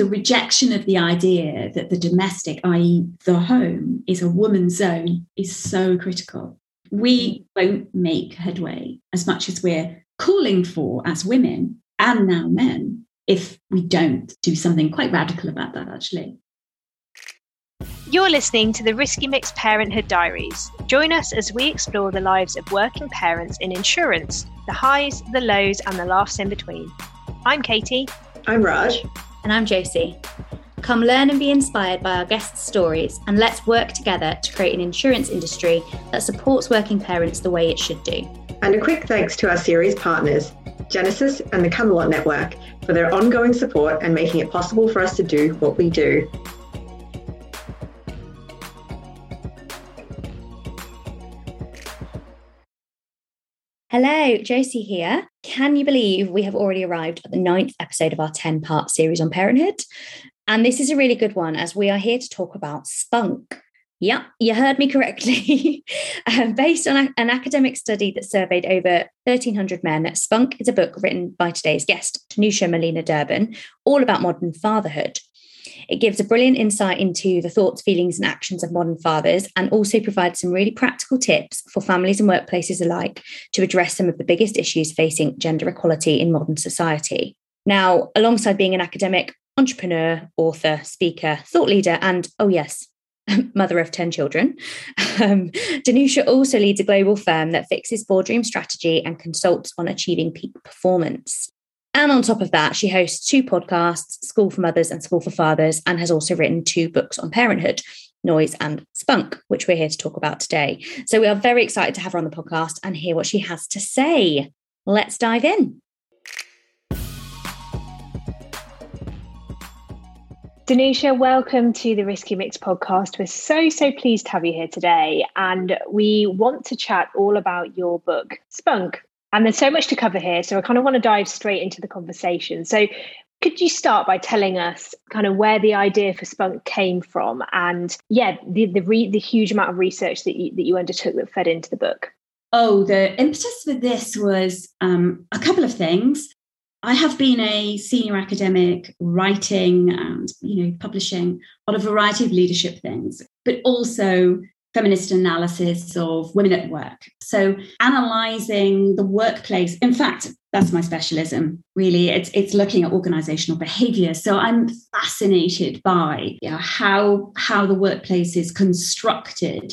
the rejection of the idea that the domestic, i.e. the home, is a woman's zone is so critical. We won't make headway as much as we're calling for as women and now men if we don't do something quite radical about that, actually. You're listening to the Risky Mix Parenthood Diaries. Join us as we explore the lives of working parents in insurance, the highs, the lows, and the laughs in between. I'm Katie. I'm Raj. And I'm Josie. Come learn and be inspired by our guests' stories, and let's work together to create an insurance industry that supports working parents the way it should do. And a quick thanks to our series partners, Genesis and the Camelot Network, for their ongoing support and making it possible for us to do what we do. Hello, Josie here. Can you believe we have already arrived at the 9th episode of our 10-part series on parenthood? And this is a really good one as we are here to talk about spunk. Yeah, you heard me correctly. Based on an academic study that surveyed over 1,300 men, Spunk is a book written by today's guest, Danusia Malina-Derben, all about modern fatherhood. It gives a brilliant insight into the thoughts, feelings and actions of modern fathers and also provides some really practical tips for families and workplaces alike to address some of the biggest issues facing gender equality in modern society. Now, alongside being an academic, entrepreneur, author, speaker, thought leader and, oh yes, mother of 10 children, Danusia also leads a global firm that fixes boardroom strategy and consults on achieving peak performance. And on top of that, she hosts 2 podcasts, School for Mothers and School for Fathers, and has also written 2 books on parenthood, Noise and Spunk, which we're here to talk about today. So we are very excited to have her on the podcast and hear what she has to say. Let's dive in. Danusia, welcome to the Risky Mix podcast. We're so pleased to have you here today. And we want to chat all about your book, Spunk. And there's so much to cover here, so I kind of want to dive straight into the conversation. So could you start by telling us kind of where the idea for Spunk came from and, the huge amount of research that you undertook that fed into the book? Oh, the impetus for this was a couple of things. I have been a senior academic writing and, publishing on a variety of leadership things, but also feminist analysis of women at work. So analysing the workplace. In fact, that's my specialism, really. It's looking at organisational behaviour. So I'm fascinated by how the workplace is constructed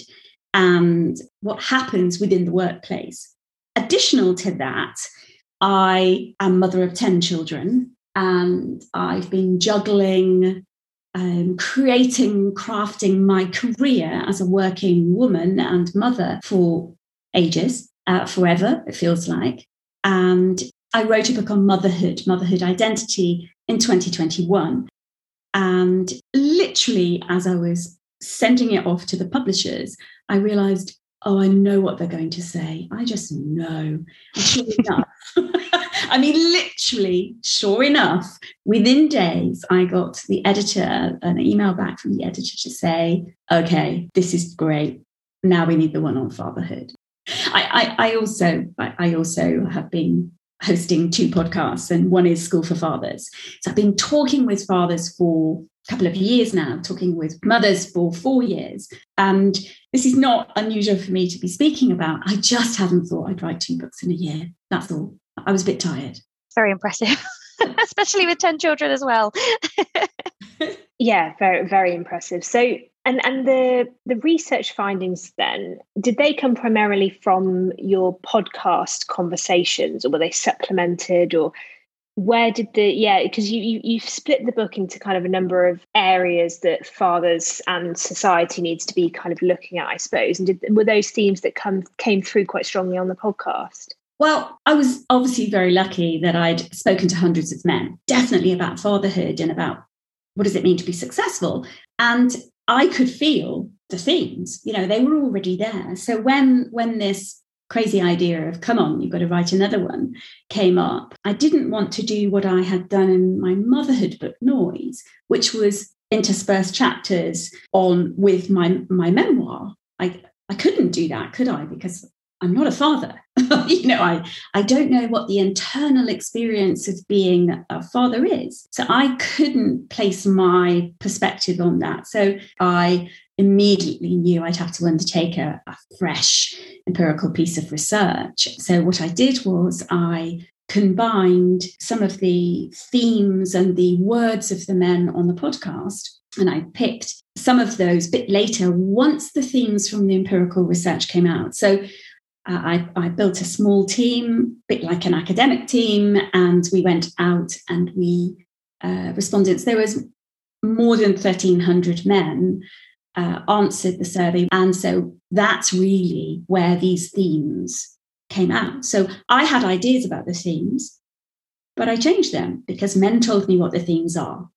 and what happens within the workplace. Additional to that, I am mother of 10 children and I've been juggling creating, crafting my career as a working woman and mother for ages, forever, it feels like. And I wrote a book on motherhood identity in 2021. And literally, as I was sending it off to the publishers, I realised, I know what they're going to say. I just know. And sure enough, within days, I got the editor, an email back from the editor to say, okay, this is great. Now we need the one on fatherhood. I also have been hosting 2 podcasts, and one is School for Fathers. So I've been talking with fathers for a couple of years now, talking with mothers for 4 years. And this is not unusual for me to be speaking about. I just hadn't thought I'd write 2 books in a year. That's all. I was a bit tired. Very impressive, especially with 10 children as well. Yeah, very, very impressive. So, and the research findings then, did they come primarily from your podcast conversations or were they supplemented or where did because you've split the book into kind of a number of areas that fathers and society needs to be kind of looking at, I suppose. And were those themes that came through quite strongly on the podcast? Well, I was obviously very lucky that I'd spoken to hundreds of men, definitely about fatherhood and about what does it mean to be successful. And I could feel the themes, they were already there. So when this crazy idea of, come on, you've got to write another one, came up, I didn't want to do what I had done in my motherhood book, Noise, which was interspersed chapters with my memoir. I couldn't do that, could I? Because I'm not a father. I don't know what the internal experience of being a father is. So I couldn't place my perspective on that. So I immediately knew I'd have to undertake a fresh empirical piece of research. So what I did was I combined some of the themes and the words of the men on the podcast, and I picked some of those a bit later once the themes from the empirical research came out. So I built a small team, a bit like an academic team, and we went out and we respondents. There was more than 1,300 men answered the survey. And so that's really where these themes came out. So I had ideas about the themes, but I changed them because men told me what the themes are.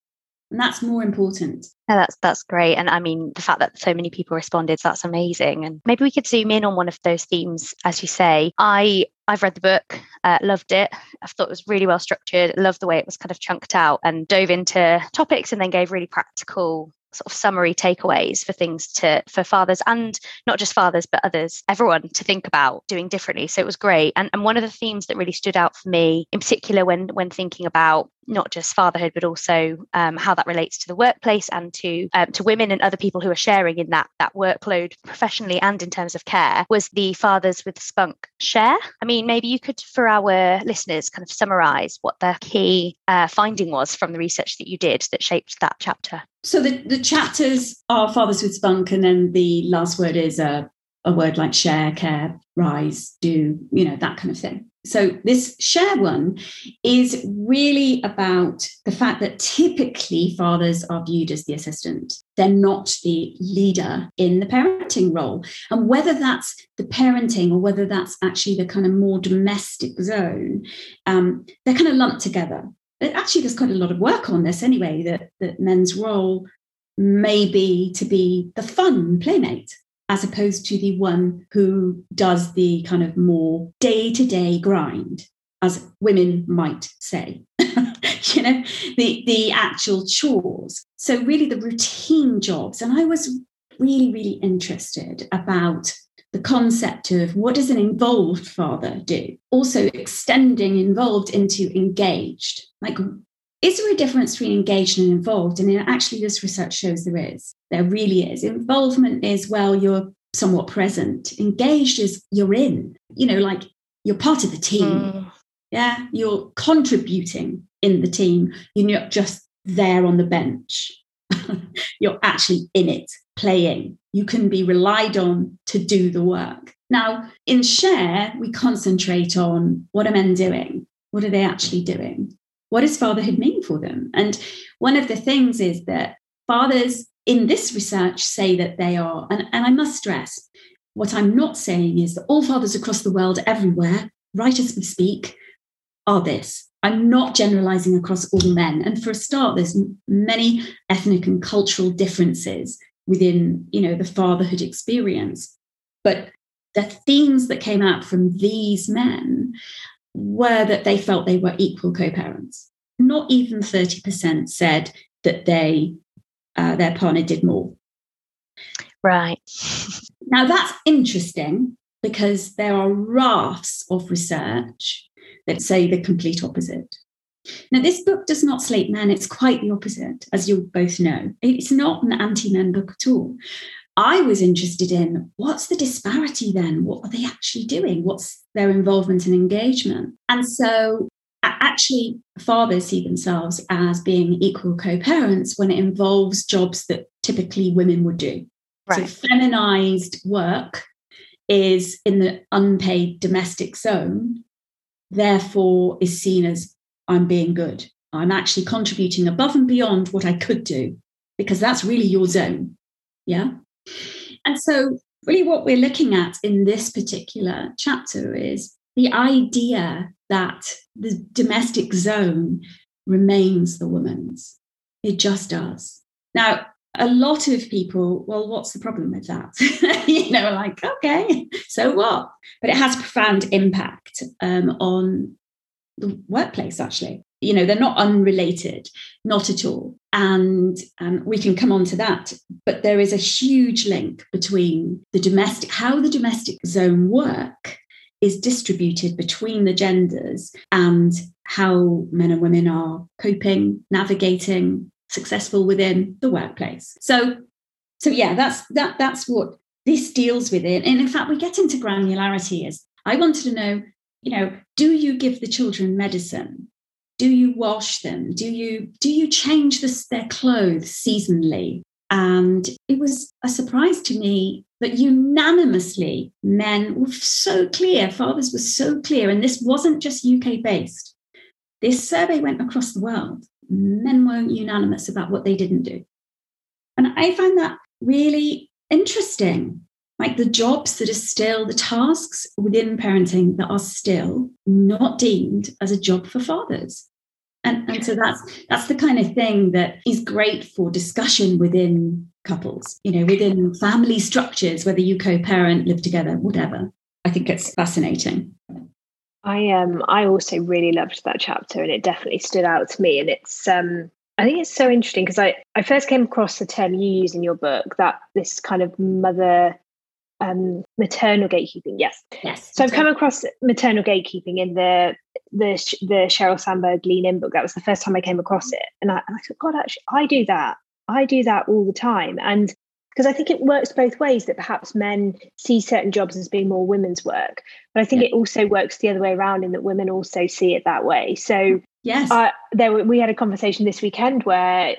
And that's more important. Yeah, that's great. And I mean, the fact that so many people responded, that's amazing. And maybe we could zoom in on one of those themes, as you say. I've read the book, loved it. I thought it was really well structured, loved the way it was kind of chunked out, and dove into topics and then gave really practical sort of summary takeaways for things for fathers, and not just fathers, but others, everyone to think about doing differently. So it was great. And one of the themes that really stood out for me, in particular when thinking about not just fatherhood, but also how that relates to the workplace and to women and other people who are sharing in that workload professionally and in terms of care, was the Fathers with Spunk Share. I mean, maybe you could, for our listeners, kind of summarise what the key finding was from the research that you did that shaped that chapter. So the chapters are Fathers with Spunk, and then the last word is a word like share, care, rise, do, that kind of thing. So this share one is really about the fact that typically fathers are viewed as the assistant. They're not the leader in the parenting role. And whether that's the parenting or whether that's actually the kind of more domestic zone, they're kind of lumped together. But actually, there's quite a lot of work on this anyway, that men's role may be to be the fun playmate, as opposed to the one who does the kind of more day-to-day grind, as women might say, the actual chores. So really the routine jobs. And I was really, really interested about the concept of what does an involved father do? Also extending involved into engaged. Like, is there a difference between engaged and involved? And actually, this research shows there is. There really is. Involvement is, well, you're somewhat present. Engaged is you're in, like you're part of the team. Yeah, you're contributing in the team. You're not just there on the bench. You're actually in it, playing. You can be relied on to do the work. Now, in Share, we concentrate on what are men doing? What are they actually doing? What does fatherhood mean for them? And one of the things is that fathers in this research say that they are, and I must stress, what I'm not saying is that all fathers across the world, everywhere, right as we speak, are this. I'm not generalizing across all men. And for a start, there's many ethnic and cultural differences within, the fatherhood experience. But the themes that came out from these men were that they felt they were equal co-parents. Not even 30% said that their partner did more. Right. Now, that's interesting because there are rafts of research that say the complete opposite. Now, this book does not slate men. It's quite the opposite, as you'll both know. It's not an anti-men book at all. I was interested in what's the disparity then? What are they actually doing? What's their involvement and engagement? And so actually fathers see themselves as being equal co-parents when it involves jobs that typically women would do. Right. So feminized work is in the unpaid domestic zone, therefore is seen as I'm being good. I'm actually contributing above and beyond what I could do because that's really your zone. Yeah. And so really what we're looking at in this particular chapter is the idea that the domestic zone remains the woman's. It just does. Now, a lot of people, well, what's the problem with that? Like, okay, so what? But it has a profound impact on the workplace, actually. They're not unrelated, not at all. And we can come on to that. But there is a huge link between how the domestic zone work is distributed between the genders and how men and women are coping, navigating, successful within the workplace. So yeah, that's what this deals with it. And in fact, we get into granularity. As I wanted to know, do you give the children medicine? Do you wash them? Do you change their clothes seasonally? And it was a surprise to me that unanimously men were so clear, fathers were so clear, and this wasn't just UK-based. This survey went across the world. Men weren't unanimous about what they didn't do. And I find that really interesting. Like the jobs that are still, the tasks within parenting that are still not deemed as a job for fathers. And so that's the kind of thing that is great for discussion within couples, within family structures, whether you co-parent, live together, whatever. I think it's fascinating. I also really loved that chapter, and it definitely stood out to me. And it's I think it's so interesting because I first came across the term you use in your book, that this kind of maternal gatekeeping. Yes. So I've come across maternal gatekeeping in the Sheryl Sandberg Lean In book. That was the first time I came across it, and I thought, God, actually, I do that all the time, and because I think it works both ways. That perhaps men see certain jobs as being more women's work, but I think it also works the other way around in that women also see it that way. So yes, we had a conversation this weekend where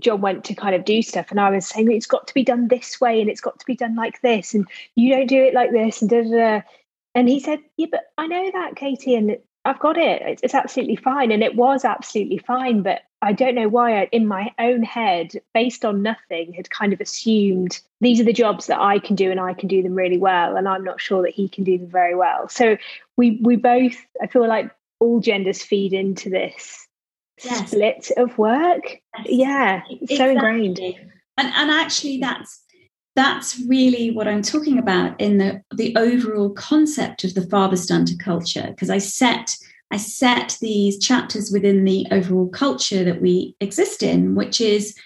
John went to kind of do stuff, and I was saying it's got to be done this way, and it's got to be done like this, and you don't do it like this, and da da da. And he said, "Yeah, but I know that, Katie, and I've got it. It's absolutely fine." And it was absolutely fine, but I don't know why I, in my own head, based on nothing, had kind of assumed these are the jobs that I can do and I can do them really well, and I'm not sure that he can do them very well. So we both, I feel like, all genders feed into this split of work. Yes. Yeah, exactly. So ingrained. And actually that's really what I'm talking about in the overall concept of the father stunter culture, because I set these chapters within the overall culture that we exist in, which is,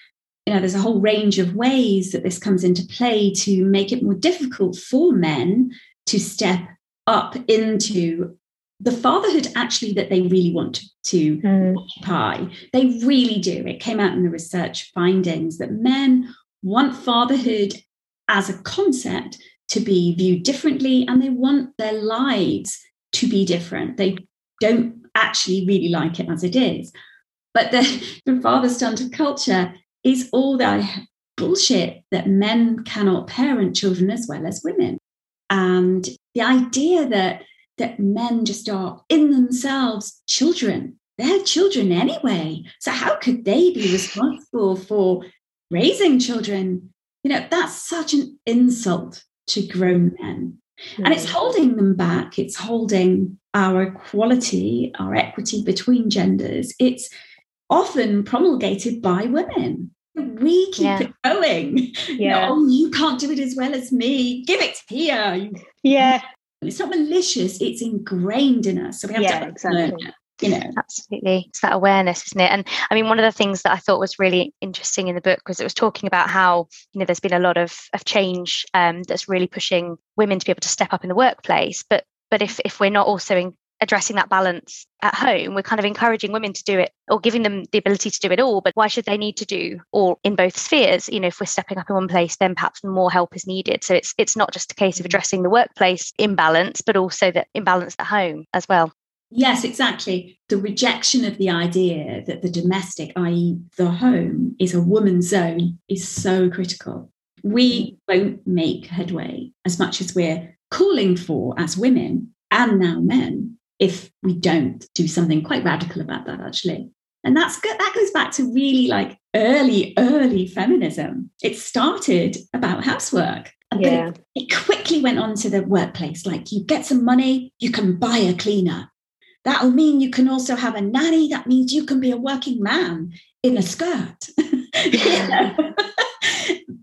there's a whole range of ways that this comes into play to make it more difficult for men to step up into the fatherhood actually that they really want to occupy. They really do. It came out in the research findings that men want fatherhood as a concept to be viewed differently, and they want their lives to be different. They don't actually really like it as it is. But the father stunted culture is all that bullshit that men cannot parent children as well as women. And the idea that men just are in themselves children. They're children anyway. So how could they be responsible for raising children? That's such an insult to grown men. Mm-hmm. And it's holding them back. It's holding our equality, our equity between genders. It's often promulgated by women. We keep it going. Yeah. Oh, you can't do it as well as me. Give it here. Yeah. It's not malicious, it's ingrained in us. So we have to learn it. Absolutely. It's that awareness, isn't it? And I mean, one of the things that I thought was really interesting in the book was it was talking about how, there's been a lot of change that's really pushing women to be able to step up in the workplace. But if we're not also addressing that balance at home, we're kind of encouraging women to do it or giving them the ability to do it all. But why should they need to do all in both spheres? If we're stepping up in one place, then perhaps more help is needed. So it's not just a case of addressing the workplace imbalance, but also that imbalance at home as well. Yes, exactly. The rejection of the idea that the domestic, i.e. the home, is a woman's zone is so critical. We won't make headway as much as we're calling for as women and now men, if we don't do something quite radical about that, actually. And that's good. That goes back to really like early feminism. It started about housework. Yeah. It quickly went on to the workplace. Like, you get some money, you can buy a cleaner. That'll mean you can also have a nanny. That means you can be a working man in a skirt. Yeah.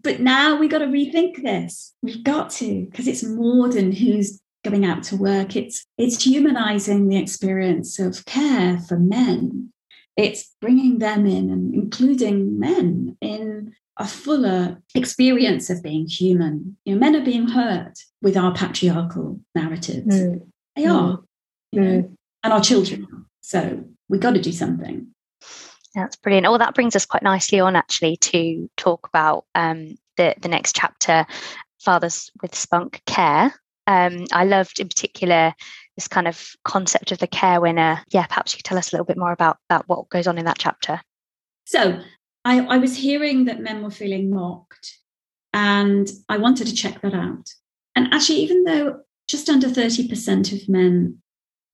But now we've got to rethink this. We've got to, because it's more than who's going out to work. It's humanizing the experience of care for men. It's bringing them in and including men in a fuller experience of being human. Men are being hurt with our patriarchal narratives. They are. You know, and our children are. So we got to do something. That's brilliant. Well, that brings us quite nicely on actually to talk about the next chapter, Fathers with Spunk Care. I loved in particular this kind of concept of the care winner. Yeah, perhaps you could tell us a little bit more about that, what goes on in that chapter. So I was hearing that men were feeling mocked, and I wanted to check that out. And actually, even though just under 30% of men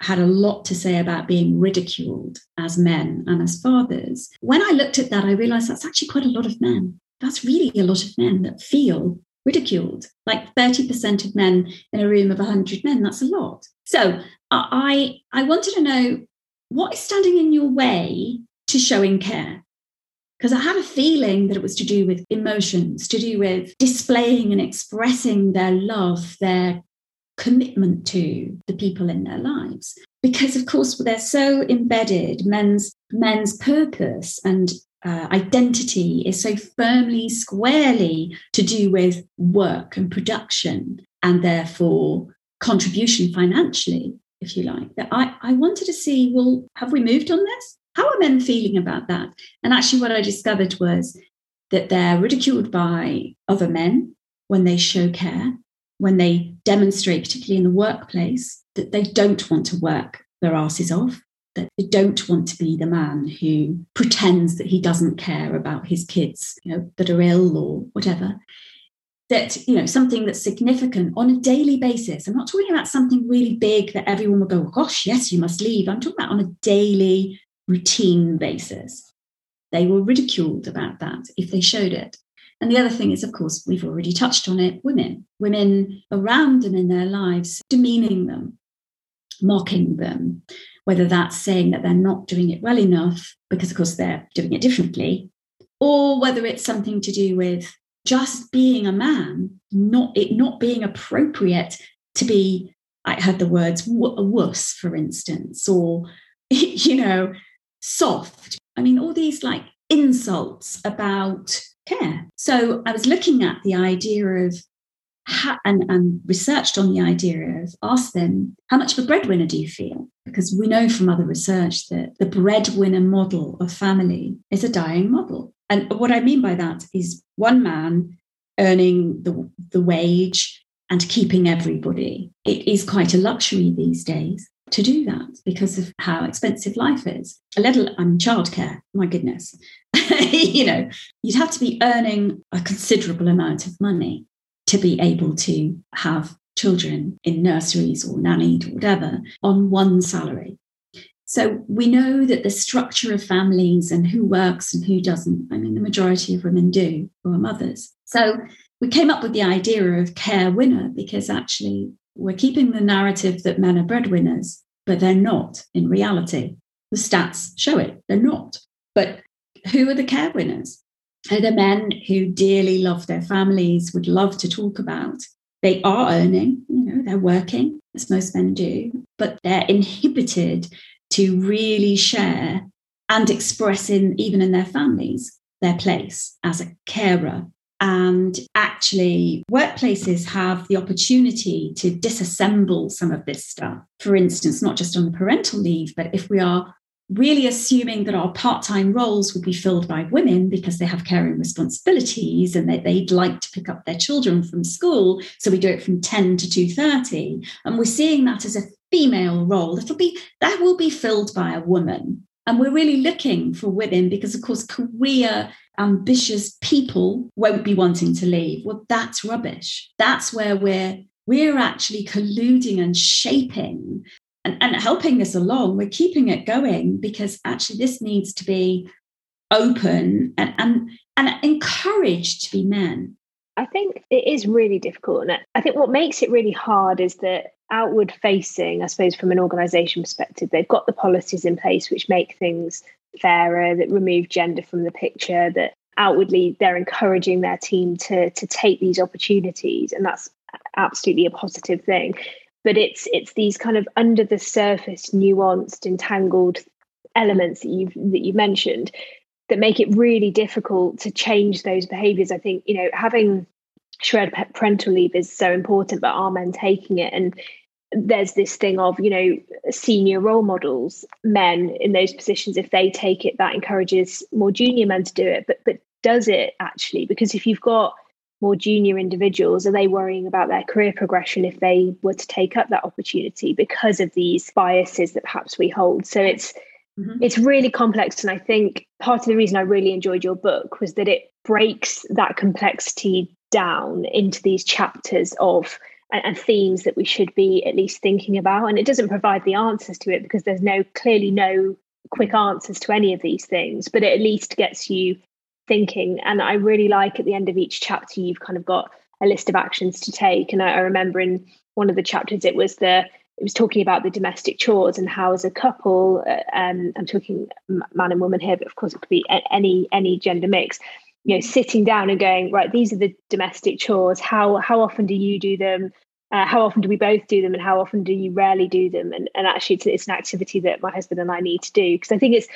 had a lot to say about being ridiculed as men and as fathers, when I looked at that, I realized that's actually quite a lot of men. That's really a lot of men that feel ridiculed. Like 30% of men in a room of 100 men, that's a lot. So I wanted to know, what is standing in your way to showing care? Because I had a feeling that it was to do with emotions, to do with displaying and expressing their love, their commitment to the people in their lives. Because, of course, they're so embedded. Men's purpose and identity is so firmly, squarely to do with work and production, and therefore contribution financially, if you like. That I wanted to see, well, have we moved on this? How are men feeling about that? And actually what I discovered was that they're ridiculed by other men when they show care, when they demonstrate, particularly in the workplace, that they don't want to work their asses off, that they don't want to be the man who pretends that he doesn't care about his kids, you know, that are ill or whatever. That, you know, something that's significant on a daily basis. I'm not talking about something really big that everyone will go, oh, gosh, yes, you must leave. I'm talking about on a daily routine basis. They were ridiculed about that if they showed it. And the other thing is, of course, we've already touched on it, women around them in their lives, demeaning them, mocking them, whether that's saying that they're not doing it well enough because, of course, they're doing it differently, or whether it's something to do with just being a man, not being appropriate to be, I had the words, a wuss, for instance, or, you know, soft. I mean, all these like insults about care. So I was looking at the idea of and researched on the idea of, ask them, how much of a breadwinner do you feel? Because we know from other research that the breadwinner model of family is a dying model. And what I mean by that is one man earning the wage and keeping everybody. It is quite a luxury these days to do that because of how expensive life is. Childcare, my goodness. You know, you'd have to be earning a considerable amount of money to be able to have children in nurseries or nannied or whatever on one salary. So we know that the structure of families and who works and who doesn't, I mean, the majority of women do, who are mothers. So we came up with the idea of care winner because actually we're keeping the narrative that men are breadwinners, but they're not in reality. The stats show it, they're not. But who are the care winners? Are the men who dearly love their families, would love to talk about? They are earning, you know, they're working, as most men do, but they're inhibited to really share and express even in their families, their place as a carer. And actually, workplaces have the opportunity to disassemble some of this stuff. For instance, not just on the parental leave, but if we are really assuming that our part-time roles would be filled by women because they have caring responsibilities and that they'd like to pick up their children from school. So we do it from 10 to 2:30. And we're seeing that as a female role that will be filled by a woman. And we're really looking for women because, of course, career ambitious people won't be wanting to leave. Well, that's rubbish. That's where we're actually colluding and shaping and helping this along. We're keeping it going because actually this needs to be open and encouraged to be men. I think it is really difficult. And I think what makes it really hard is that outward facing, I suppose, from an organisation perspective, they've got the policies in place which make things fairer, that remove gender from the picture, that outwardly they're encouraging their team to take these opportunities. And that's absolutely a positive thing. But it's these kind of under the surface, nuanced, entangled elements that you mentioned that make it really difficult to change those behaviours. I think, you know, having shared parental leave is so important, but are men taking it? And there's this thing of, you know, senior role models, men in those positions, if they take it, that encourages more junior men to do it. But does it actually? Because if you've got more junior individuals, are they worrying about their career progression if they were to take up that opportunity because of these biases that perhaps we hold? So it's really complex. And I think part of the reason I really enjoyed your book was that it breaks that complexity down into these chapters of and themes that we should be at least thinking about. And it doesn't provide the answers to it because there's clearly no quick answers to any of these things, but it at least gets you thinking. And I really like at the end of each chapter, you've kind of got a list of actions to take. And I remember in one of the chapters, it was talking about the domestic chores and how as a couple, I'm talking man and woman here, but of course it could be any gender mix, you know, sitting down and going, right, these are the domestic chores. How often do you do them? How often do we both do them? And how often do you rarely do them? And actually it's an activity that my husband and I need to do, because I think it's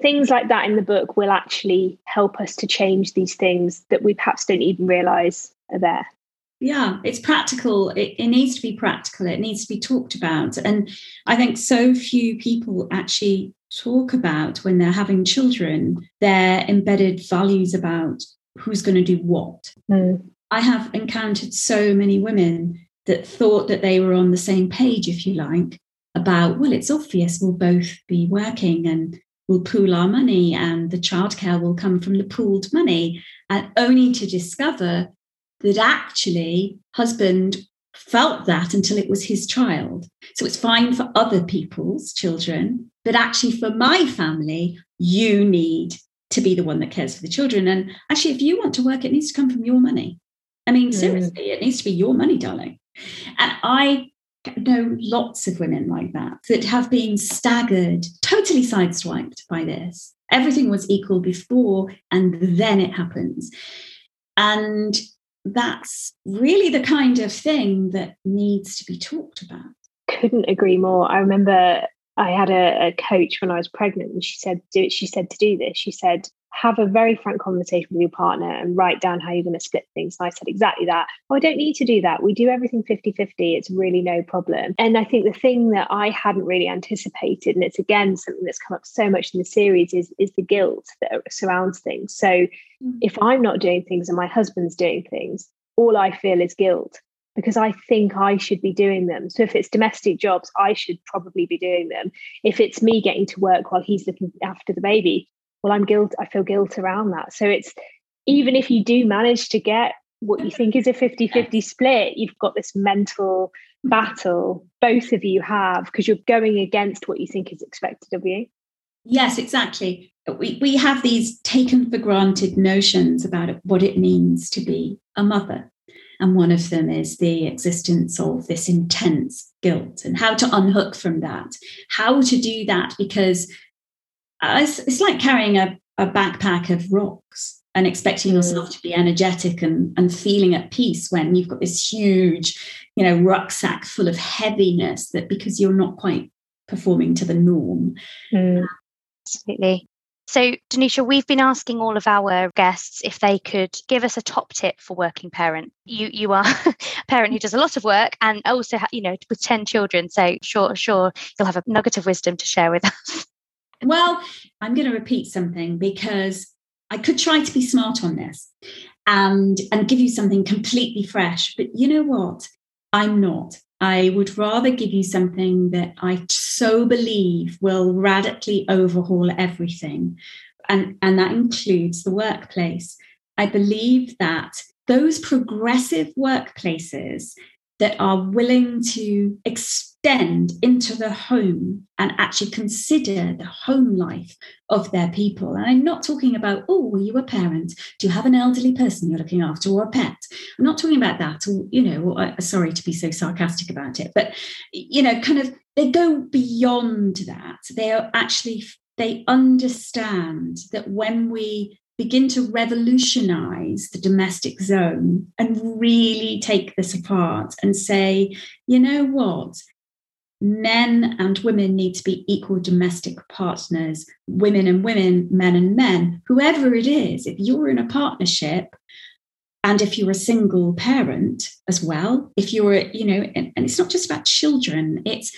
things like that in the book will actually help us to change these things that we perhaps don't even realise are there. Yeah, it's practical. It needs to be practical. It needs to be talked about. And I think so few people actually talk about, when they're having children, their embedded values about who's going to do what. Mm. I have encountered so many women that thought that they were on the same page, if you like, about, well, it's obvious we'll both be working and we'll pool our money and the childcare will come from the pooled money, and only to discover that actually husband felt that until it was his child. So it's fine for other people's children, but actually for my family, you need to be the one that cares for the children. And actually, if you want to work, it needs to come from your money. I mean, seriously, it needs to be your money, darling. And I know lots of women like that have been staggered, totally sideswiped by this. Everything was equal before, and then it happens. And that's really the kind of thing that needs to be talked about. Couldn't agree more. I remember I had a coach when I was pregnant, and she said, to do this. She said, have a very frank conversation with your partner and write down how you're going to split things. And I said exactly that. Oh, I don't need to do that. We do everything 50-50. It's really no problem. And I think the thing that I hadn't really anticipated, and it's again something that's come up so much in the series, is the guilt that surrounds things. So if I'm not doing things and my husband's doing things, all I feel is guilt, because I think I should be doing them. So if it's domestic jobs, I should probably be doing them. If it's me getting to work while he's looking after the baby, well, I feel guilt around that. So it's, even if you do manage to get what you think is a 50-50 split, you've got this mental battle both of you have, because you're going against what you think is expected of you. Yes, exactly. We have these taken for granted notions about what it means to be a mother. And one of them is the existence of this intense guilt, and how to unhook from that, how to do that, because it's like carrying a backpack of rocks and expecting yourself to be energetic and feeling at peace when you've got this huge, you know, rucksack full of heaviness, that because you're not quite performing to the norm. Mm. Absolutely. So, Danusia, we've been asking all of our guests if they could give us a top tip for working parent. You are a parent who does a lot of work and also, you know, with 10 children. So sure, you'll have a nugget of wisdom to share with us. Well, I'm going to repeat something, because I could try to be smart on this and give you something completely fresh. But you know what? I'm not. I would rather give you something that I so believe will radically overhaul everything. And that includes the workplace. I believe that those progressive workplaces that are willing to extend into the home and actually consider the home life of their people. And I'm not talking about, oh, were you a parent? Do you have an elderly person you're looking after, or a pet? I'm not talking about that, or, you know, sorry to be so sarcastic about it, but, you know, kind of, they go beyond that. They understand that when we begin to revolutionize the domestic zone and really take this apart and say, you know what? Men and women need to be equal domestic partners, women and women, men and men, whoever it is. If you're in a partnership, And if you're a single parent as well, if you're, you know, and it's not just about children, it's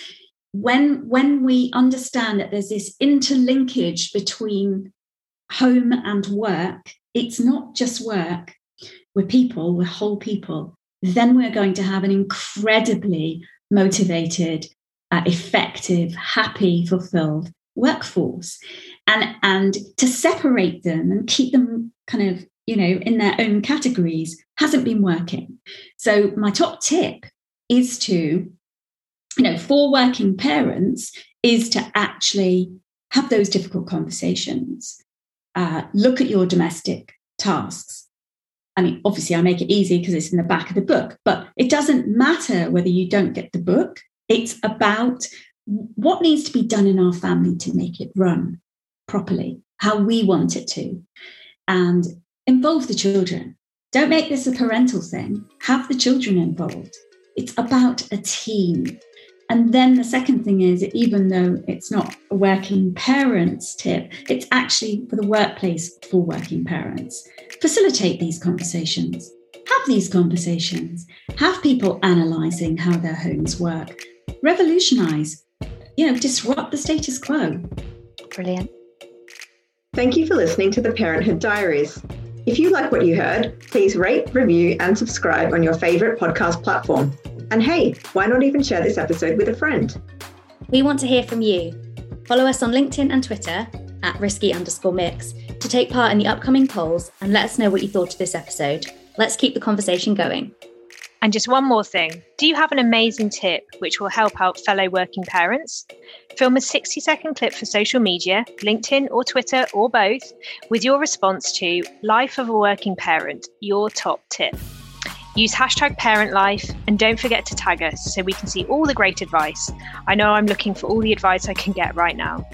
when we understand that there's this interlinkage between home and work, it's not just work. We're people, we're whole people. Then we're going to have an incredibly motivated, effective, happy, fulfilled workforce. And to separate them and keep them kind of, you know, in their own categories hasn't been working. So my top tip is to, you know, for working parents is to actually have those difficult conversations. Look at your domestic tasks. I mean, obviously I make it easy because it's in the back of the book, but it doesn't matter whether you don't get the book. It's about what needs to be done in our family to make it run properly, how we want it to. And involve the children. Don't make this a parental thing. Have the children involved. It's about a team. And then the second thing is, even though it's not a working parents tip, it's actually for the workplace for working parents. Facilitate these conversations. Have these conversations. Have people analysing how their homes work. Revolutionise. You know, disrupt the status quo. Brilliant. Thank you for listening to the Parenthood Diaries. If you like what you heard, please rate, review, and subscribe on your favourite podcast platform. And hey, why not even share this episode with a friend? We want to hear from you. Follow us on LinkedIn and Twitter at risky_mix to take part in the upcoming polls and let us know what you thought of this episode. Let's keep the conversation going. And just one more thing. Do you have an amazing tip which will help out fellow working parents? Film a 60-second clip for social media, LinkedIn or Twitter or both, with your response to Life of a Working Parent, your top tip. Use #ParentLife and don't forget to tag us so we can see all the great advice. I know I'm looking for all the advice I can get right now.